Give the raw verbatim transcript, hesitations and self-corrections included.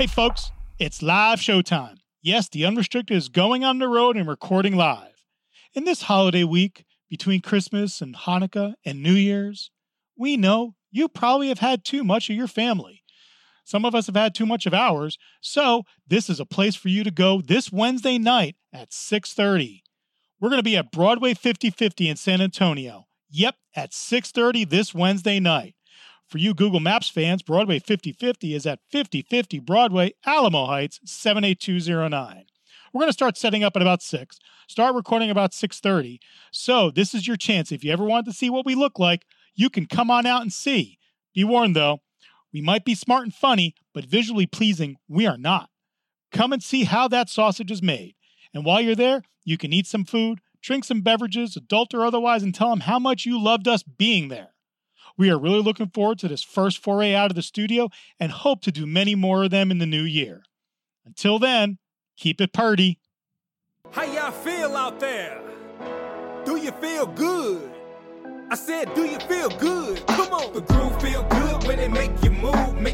Hey, folks, it's live showtime. Yes, The Unrestricted is going on the road and recording live. In this holiday week, between Christmas and Hanukkah and New Year's, we know you probably have had too much of your family. Some of us have had too much of ours, so this is a place for you to go this Wednesday night at six thirty. We're going to be at Broadway fifty fifty in San Antonio. Yep, at six thirty this Wednesday night. For you Google Maps fans, Broadway fifty fifty is at fifty fifty Broadway, Alamo Heights, seven eight two zero nine. We're going to start setting up at about six, start recording about six thirty. So this is your chance. If you ever want to see what we look like, you can come on out and see. Be warned, though, we might be smart and funny, but visually pleasing, we are not. Come and see how that sausage is made. And while you're there, you can eat some food, drink some beverages, adult or otherwise, and tell them how much you loved us being there. We are really looking forward to this first foray out of the studio and hope to do many more of them in the new year. Until then, keep it purty. How y'all feel out there? Do you feel good? I said, do you feel good? Come on. The groove feel good when it make you move.